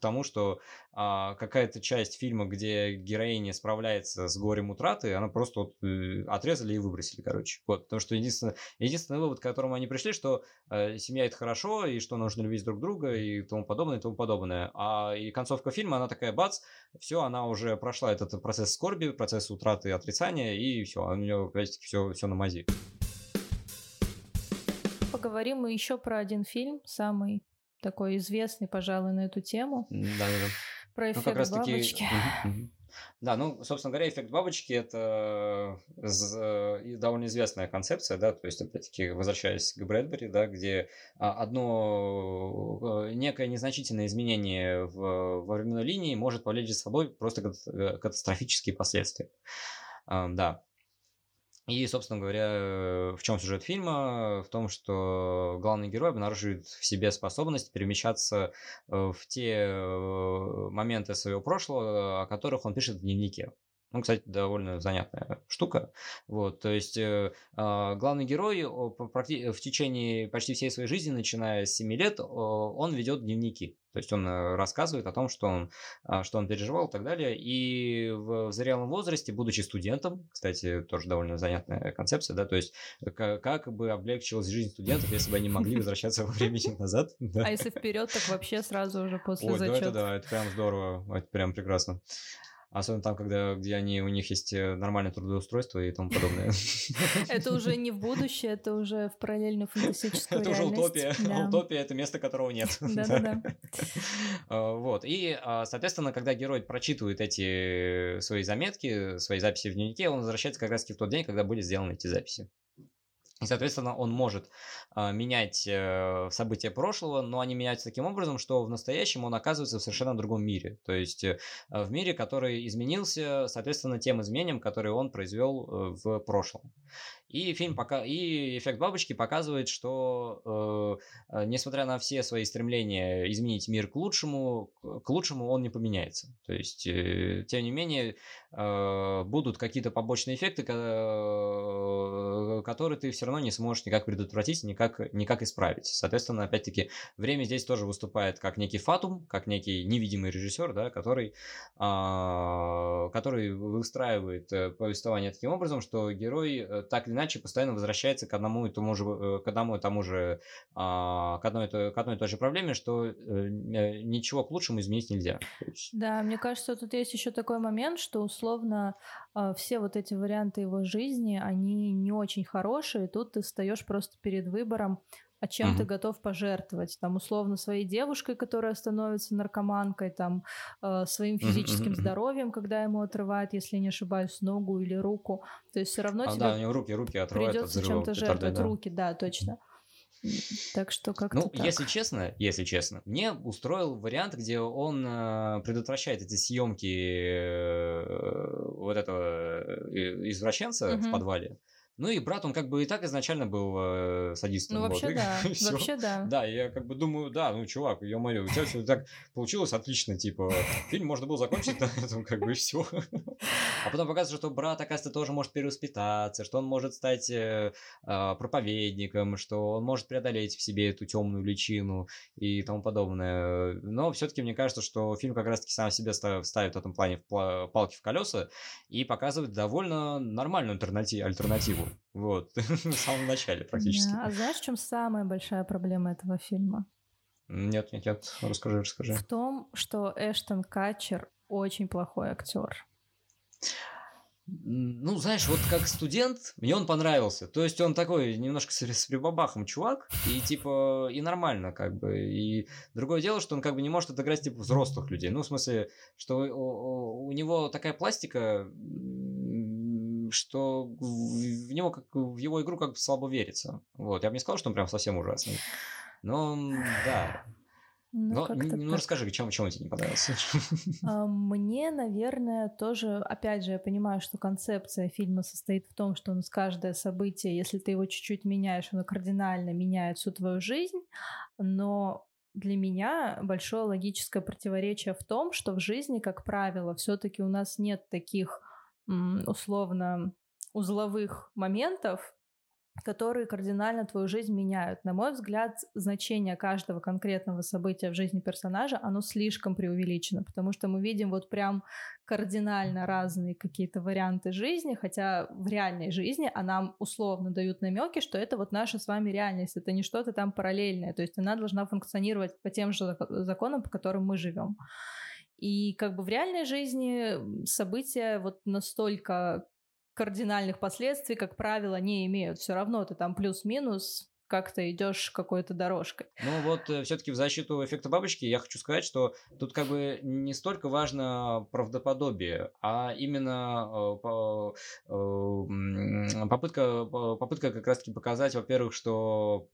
тому, что какая-то часть фильма, где героиня справляется с горем утраты, она просто вот, отрезали и выбросили, короче. Вот, потому что единственный вывод, к которому они пришли, что семья – это хорошо, и что нужно любить друг друга, и тому подобное, и тому подобное. А и концовка фильма, она такая, бац, все, она уже прошла этот процесс скорби, процесс утраты, отрицания, и все, у нее, опять-таки, все на мази. Поговорим мы еще про один фильм, самый такой известный, пожалуй, на эту тему. Да. Про эффект бабочки. Да, ну, собственно говоря, эффект бабочки – это довольно известная концепция, да, то есть, опять-таки, возвращаясь к Брэдбери, да, где одно некое незначительное изменение во временной линии может повлечь за собой просто катастрофические последствия. Да. И, собственно говоря, в чем сюжет фильма? В том, что главный герой обнаруживает в себе способность перемещаться в те моменты своего прошлого, о которых он пишет в дневнике. Ну, кстати, довольно занятная штука. Вот, то есть, главный герой в течение почти всей своей жизни, начиная с 7 лет, он ведет дневники. То есть, он рассказывает о том, что он переживал и так далее. И в зрелом возрасте, будучи студентом, кстати, тоже довольно занятная концепция, да, то есть, как бы облегчилась жизнь студентов, если бы они могли возвращаться во времени назад. А если вперед, так вообще сразу уже после зачета. Ой, да, это прям здорово, это прям прекрасно. Особенно там, где у них есть нормальное трудоустройство и тому подобное. Это уже не в будущее, это уже в параллельную фантастическую реальность. Это уже утопия. Утопия — это место, которого нет. Да-да-да. Вот. И, соответственно, когда герой прочитывает эти свои заметки, свои записи в дневнике, он возвращается как раз в тот день, когда были сделаны эти записи. И, соответственно, он может менять события прошлого, но они меняются таким образом, что в настоящем он оказывается в совершенно другом мире. То есть в мире, который изменился, соответственно, тем изменениям, которые он произвел в прошлом. И эффект бабочки показывает, что несмотря на все свои стремления изменить мир к лучшему он не поменяется. То есть, тем не менее, будут какие-то побочные эффекты, которые ты все равно не сможешь никак предотвратить, никак исправить. Соответственно, опять-таки, время здесь тоже выступает как некий фатум, как некий невидимый режиссер, да, который выстраивает повествование таким образом, что герой так или иначе постоянно возвращается к одной и той же проблеме, что ничего к лучшему изменить нельзя. Да, мне кажется, тут есть еще такой момент, что условно все вот эти варианты его жизни, они не очень хорошие, и тут ты встаешь просто перед выбором, а чем ты готов пожертвовать, там, условно, своей девушкой, которая становится наркоманкой, там, своим физическим здоровьем, когда ему отрывают, если не ошибаюсь, ногу или руку, то есть все равно тебе да, у него руки отрывают, придется чем-то жертвовать, да. Руки, да, точно. Так что как-то так. Если честно, мне устроил вариант, где он предотвращает эти съемки вот этого извращенца в подвале. Ну и брат, он как бы и так изначально был садистом. Ну вообще вот, да, вообще да. Да, я как бы думаю, да, ну чувак, ё-моё, у тебя все так получилось отлично, типа, фильм можно было закончить на этом, как бы и все. А потом показывают, что брат, оказывается, тоже может перевоспитаться, что он может стать проповедником, что он может преодолеть в себе эту темную личину и тому подобное. Но все-таки мне кажется, что фильм как раз-таки сам себе ставит в этом плане палки в колеса и показывает довольно нормальную альтернативу. Вот, в самом начале практически. Да, а знаешь, в чем самая большая проблема этого фильма? Нет. Расскажи. В том, что Эштон Катчер очень плохой актер. Ну, знаешь, вот как студент, мне он понравился. То есть он такой немножко с прибабахом чувак, и типа, и нормально, как бы. И другое дело, что он как бы не может отыграть типа взрослых людей. Ну, в смысле, что у него такая пластика, что в него, как в его игру, как бы слабо верится. Вот. Я бы не сказал, что он прям совсем ужасный. Но да. Ну расскажи, чем тебе не понравился? Мне, наверное, тоже, опять же, я понимаю, что концепция фильма состоит в том, что у нас каждое событие, если ты его чуть-чуть меняешь, оно кардинально меняет всю твою жизнь, но для меня большое логическое противоречие в том, что в жизни, как правило, все-таки у нас нет таких условно узловых моментов, которые кардинально твою жизнь меняют. На мой взгляд, значение каждого конкретного события в жизни персонажа, оно слишком преувеличено, потому что мы видим вот прям кардинально разные какие-то варианты жизни, хотя в реальной жизни, а нам условно дают намеки, что это вот наша с вами реальность, это не что-то там параллельное, то есть она должна функционировать по тем же законам, по которым мы живем. И как бы в реальной жизни события вот настолько кардинальных последствий, как правило, не имеют. Все равно ты там плюс-минус как-то идешь какой-то дорожкой. Ну вот все-таки в защиту эффекта бабочки я хочу сказать, что тут как бы не столько важно правдоподобие, а именно попытка как раз-таки показать, во-первых, что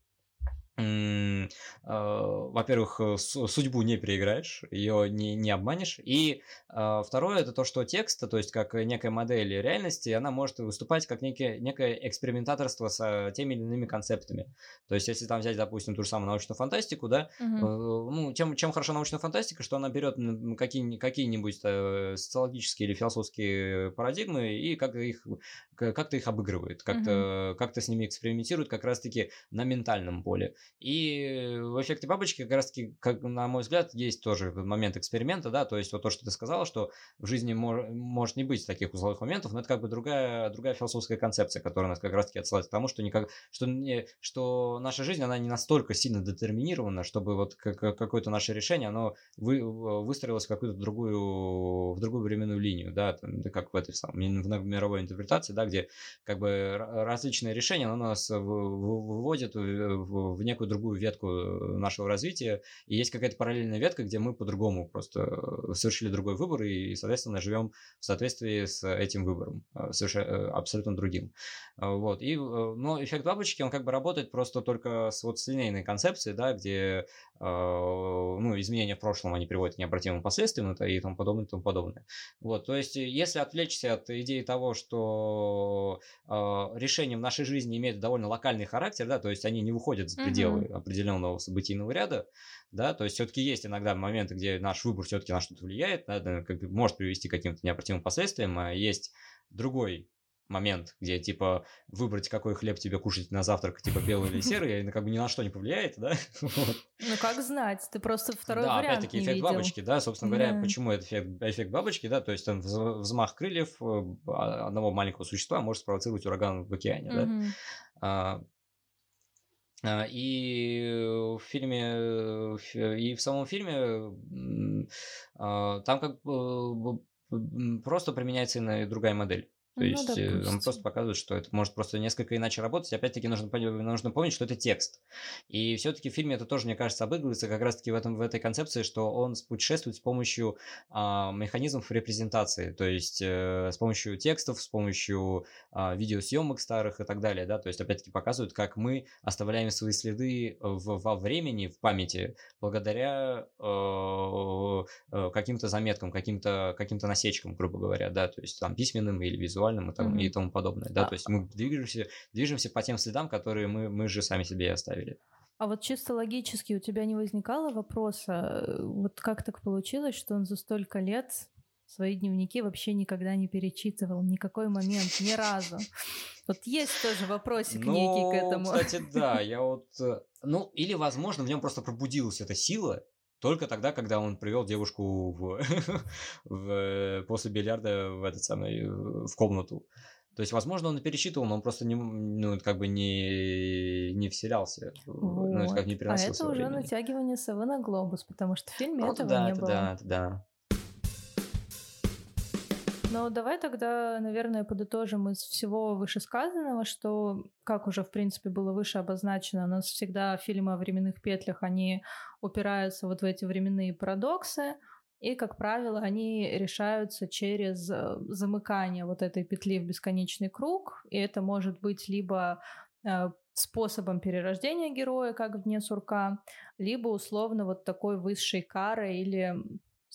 во-первых, судьбу не переиграешь, ее не обманешь. И второе, это то, что текст, то есть как некая модель реальности, она может выступать как некое экспериментаторство с теми или иными концептами. То есть если там взять, допустим, ту же самую научную фантастику, да, ну, чем хороша научная фантастика, что она берет какие-нибудь социологические или философские парадигмы и как-то их обыгрывает, как-то с ними экспериментирует как раз-таки на ментальном поле. И в эффекте бабочки как раз-таки, как, на мой взгляд, есть тоже момент эксперимента, да, то есть вот то, что ты сказала, что в жизни может не быть таких узловых моментов, но это как бы другая философская концепция, которая нас как раз-таки отсылает к тому, что наша жизнь, она не настолько сильно детерминирована, чтобы вот какое-то наше решение, оно выстроилось в какую-то другую временную линию, да, там, как в этой самой мировой интерпретации, да, где как бы различные решения, оно нас выводит в некую другую ветку нашего развития, и есть какая-то параллельная ветка, где мы по-другому просто совершили другой выбор и, соответственно, живем в соответствии с этим выбором, совершенно абсолютно другим. Вот. Но эффект бабочки, он как бы работает просто только с линейной концепцией, да, где изменения в прошлом, они приводят к необратимым последствиям и тому подобное, Вот. То есть, если отвлечься от идеи того, что решения в нашей жизни имеют довольно локальный характер, да, то есть они не выходят за пределы определенного событийного ряда, да, то есть все-таки есть иногда моменты, где наш выбор все-таки на что-то влияет, да, как бы может привести к каким-то необратимым последствиям, а есть другой момент, где, типа, выбрать, какой хлеб тебе кушать на завтрак, типа, белый или серый, как бы ни на что не повлияет, да? Ну, как знать, ты просто второй вариант не видел. Да, опять-таки, эффект бабочки, да, собственно говоря, почему это эффект бабочки, да, то есть там взмах крыльев одного маленького существа может спровоцировать ураган в океане, да? И в фильме, и в самом фильме там как бы просто применяется и другая модель. То есть он просто показывает, что это может просто несколько иначе работать. Опять-таки нужно помнить, что это текст. И все-таки в фильме это тоже, мне кажется, обыгрывается как раз-таки в этой концепции, что он путешествует с помощью механизмов репрезентации, то есть с помощью текстов, с помощью видеосъемок старых и так далее. Да? То есть опять-таки показывают, как мы оставляем свои следы во времени, в памяти, благодаря каким-то заметкам, каким-то насечкам, грубо говоря, да, то есть там письменным или визуальным. И тому подобное, да, то есть мы движемся по тем следам, которые мы же сами себе и оставили. А вот чисто логически у тебя не возникало вопроса, вот как так получилось, что он за столько лет свои дневники вообще никогда не перечитывал, никакой момент, ни разу? Вот есть тоже вопросик некий к этому. Ну, кстати, да, я вот... Ну, или, возможно, в нем просто пробудилась эта сила, только тогда, когда он привел девушку после бильярда в комнату. То есть, возможно, он пересчитывал, но он просто не, ну, как бы не вселялся, вот. Ну, это как не переносился. А это уже времени. Натягивание совы на глобус, потому что в фильме этого не было. Да. Но давай тогда, наверное, подытожим из всего вышесказанного, что, как уже, в принципе, было выше обозначено, у нас всегда фильмы о временных петлях, они упираются вот в эти временные парадоксы, и, как правило, они решаются через замыкание вот этой петли в бесконечный круг, и это может быть либо способом перерождения героя, как в «Дне сурка», либо, условно, вот такой высшей карой или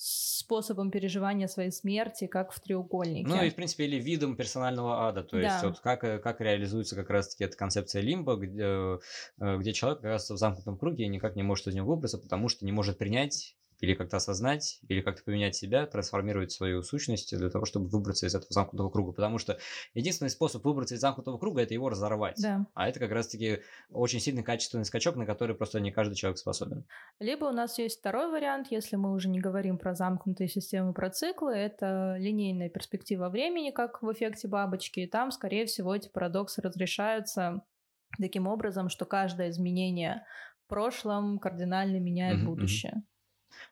способом переживания своей смерти, как в «Треугольнике». Ну и, в принципе, или видом персонального ада, то есть вот как реализуется как раз-таки эта концепция лимба, где человек оказывается в замкнутом круге и никак не может из него выбраться, потому что не может принять или как-то осознать, или как-то поменять себя, трансформировать свою сущность для того, чтобы выбраться из этого замкнутого круга. Потому что единственный способ выбраться из замкнутого круга – это его разорвать. Да. А это как раз-таки очень сильный качественный скачок, на который просто не каждый человек способен. Либо у нас есть второй вариант, если мы уже не говорим про замкнутые системы, про циклы, это линейная перспектива времени, как в «Эффекте бабочки». И там, скорее всего, эти парадоксы разрешаются таким образом, что каждое изменение в прошлом кардинально меняет будущее.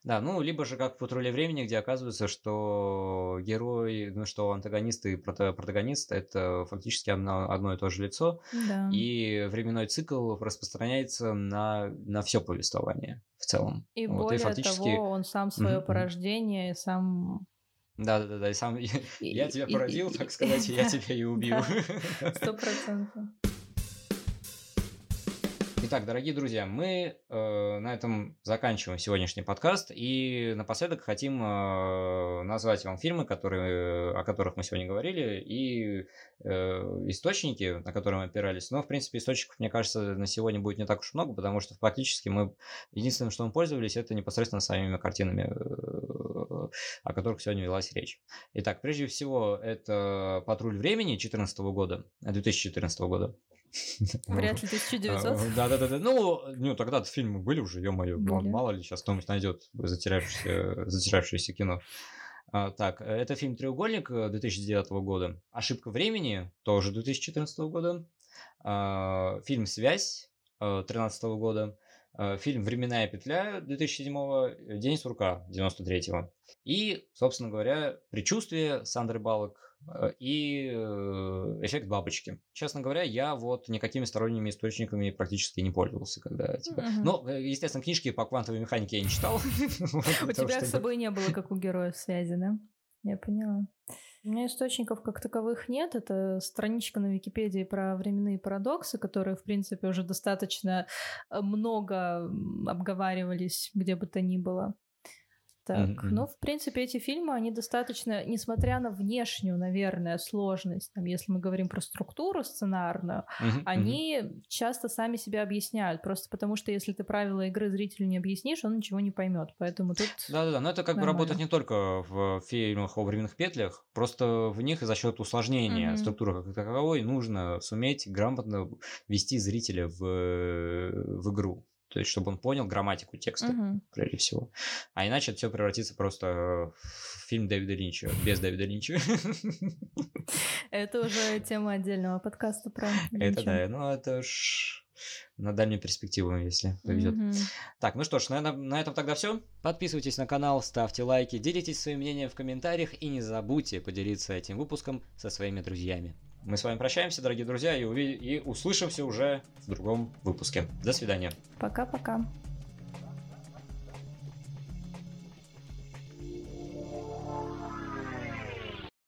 Да, ну, либо же как в «Патруле времени», где оказывается, что герой, ну, что антагонист и протагонист – это фактически одно и то же лицо, да. И временной цикл распространяется на все повествование в целом. И вот, более и фактически... того, он сам свое порождение, сам... Да, и сам «я тебя породил», так сказать, и я тебя и убил. 100%. Итак, дорогие друзья, мы на этом заканчиваем сегодняшний подкаст и напоследок хотим назвать вам фильмы, о которых мы сегодня говорили, и источники, на которые мы опирались. Но, в принципе, источников, мне кажется, на сегодня будет не так уж много, потому что практически мы единственным, что мы пользовались, это непосредственно самими картинами, о которых сегодня велась речь. Итак, прежде всего, это «Патруль времени» 2014 года. Вряд ли 1900. Да. Ну, тогда-то фильмы были уже, ё-моё. Мало ли сейчас кто-нибудь найдет затерявшееся кино. Так, это фильм «Треугольник» 2009 года. «Ошибка времени» тоже 2014 года. Фильм «Связь» 2013 года. Фильм «Временная петля» 2007, «День сурка» 93. И, собственно говоря, «Предчувствие» Сандры Баллок и «Эффект бабочки». Честно говоря, я вот никакими сторонними источниками практически не пользовался, когда Ну, естественно, книжки по квантовой механике я не читал. У тебя с собой не было, как у героев «Связи», да? Я поняла. У меня источников как таковых нет. Это страничка на Википедии про временные парадоксы, которые, в принципе, уже достаточно много обговаривались где бы то ни было. Так, ну, в принципе, эти фильмы, они достаточно, несмотря на внешнюю, наверное, сложность, там, если мы говорим про структуру сценарную, они часто сами себя объясняют, просто потому что если ты правила игры зрителю не объяснишь, он ничего не поймет, поэтому тут... Да, но это как бы работает не только в фильмах о временных петлях, просто в них за счет усложнения структуры как таковой нужно суметь грамотно ввести зрителя в игру. То есть, чтобы он понял грамматику текста, прежде всего. А иначе это все превратится просто в фильм Дэвида Линча, без Дэвида Линча. Это уже тема отдельного подкаста про Линча. Это да, ну это ж на дальнюю перспективу, если повезет. Так, ну что ж, на этом тогда все. Подписывайтесь на канал, ставьте лайки, делитесь своим мнением в комментариях и не забудьте поделиться этим выпуском со своими друзьями. Мы с вами прощаемся, дорогие друзья, и услышимся уже в другом выпуске. До свидания. Пока-пока.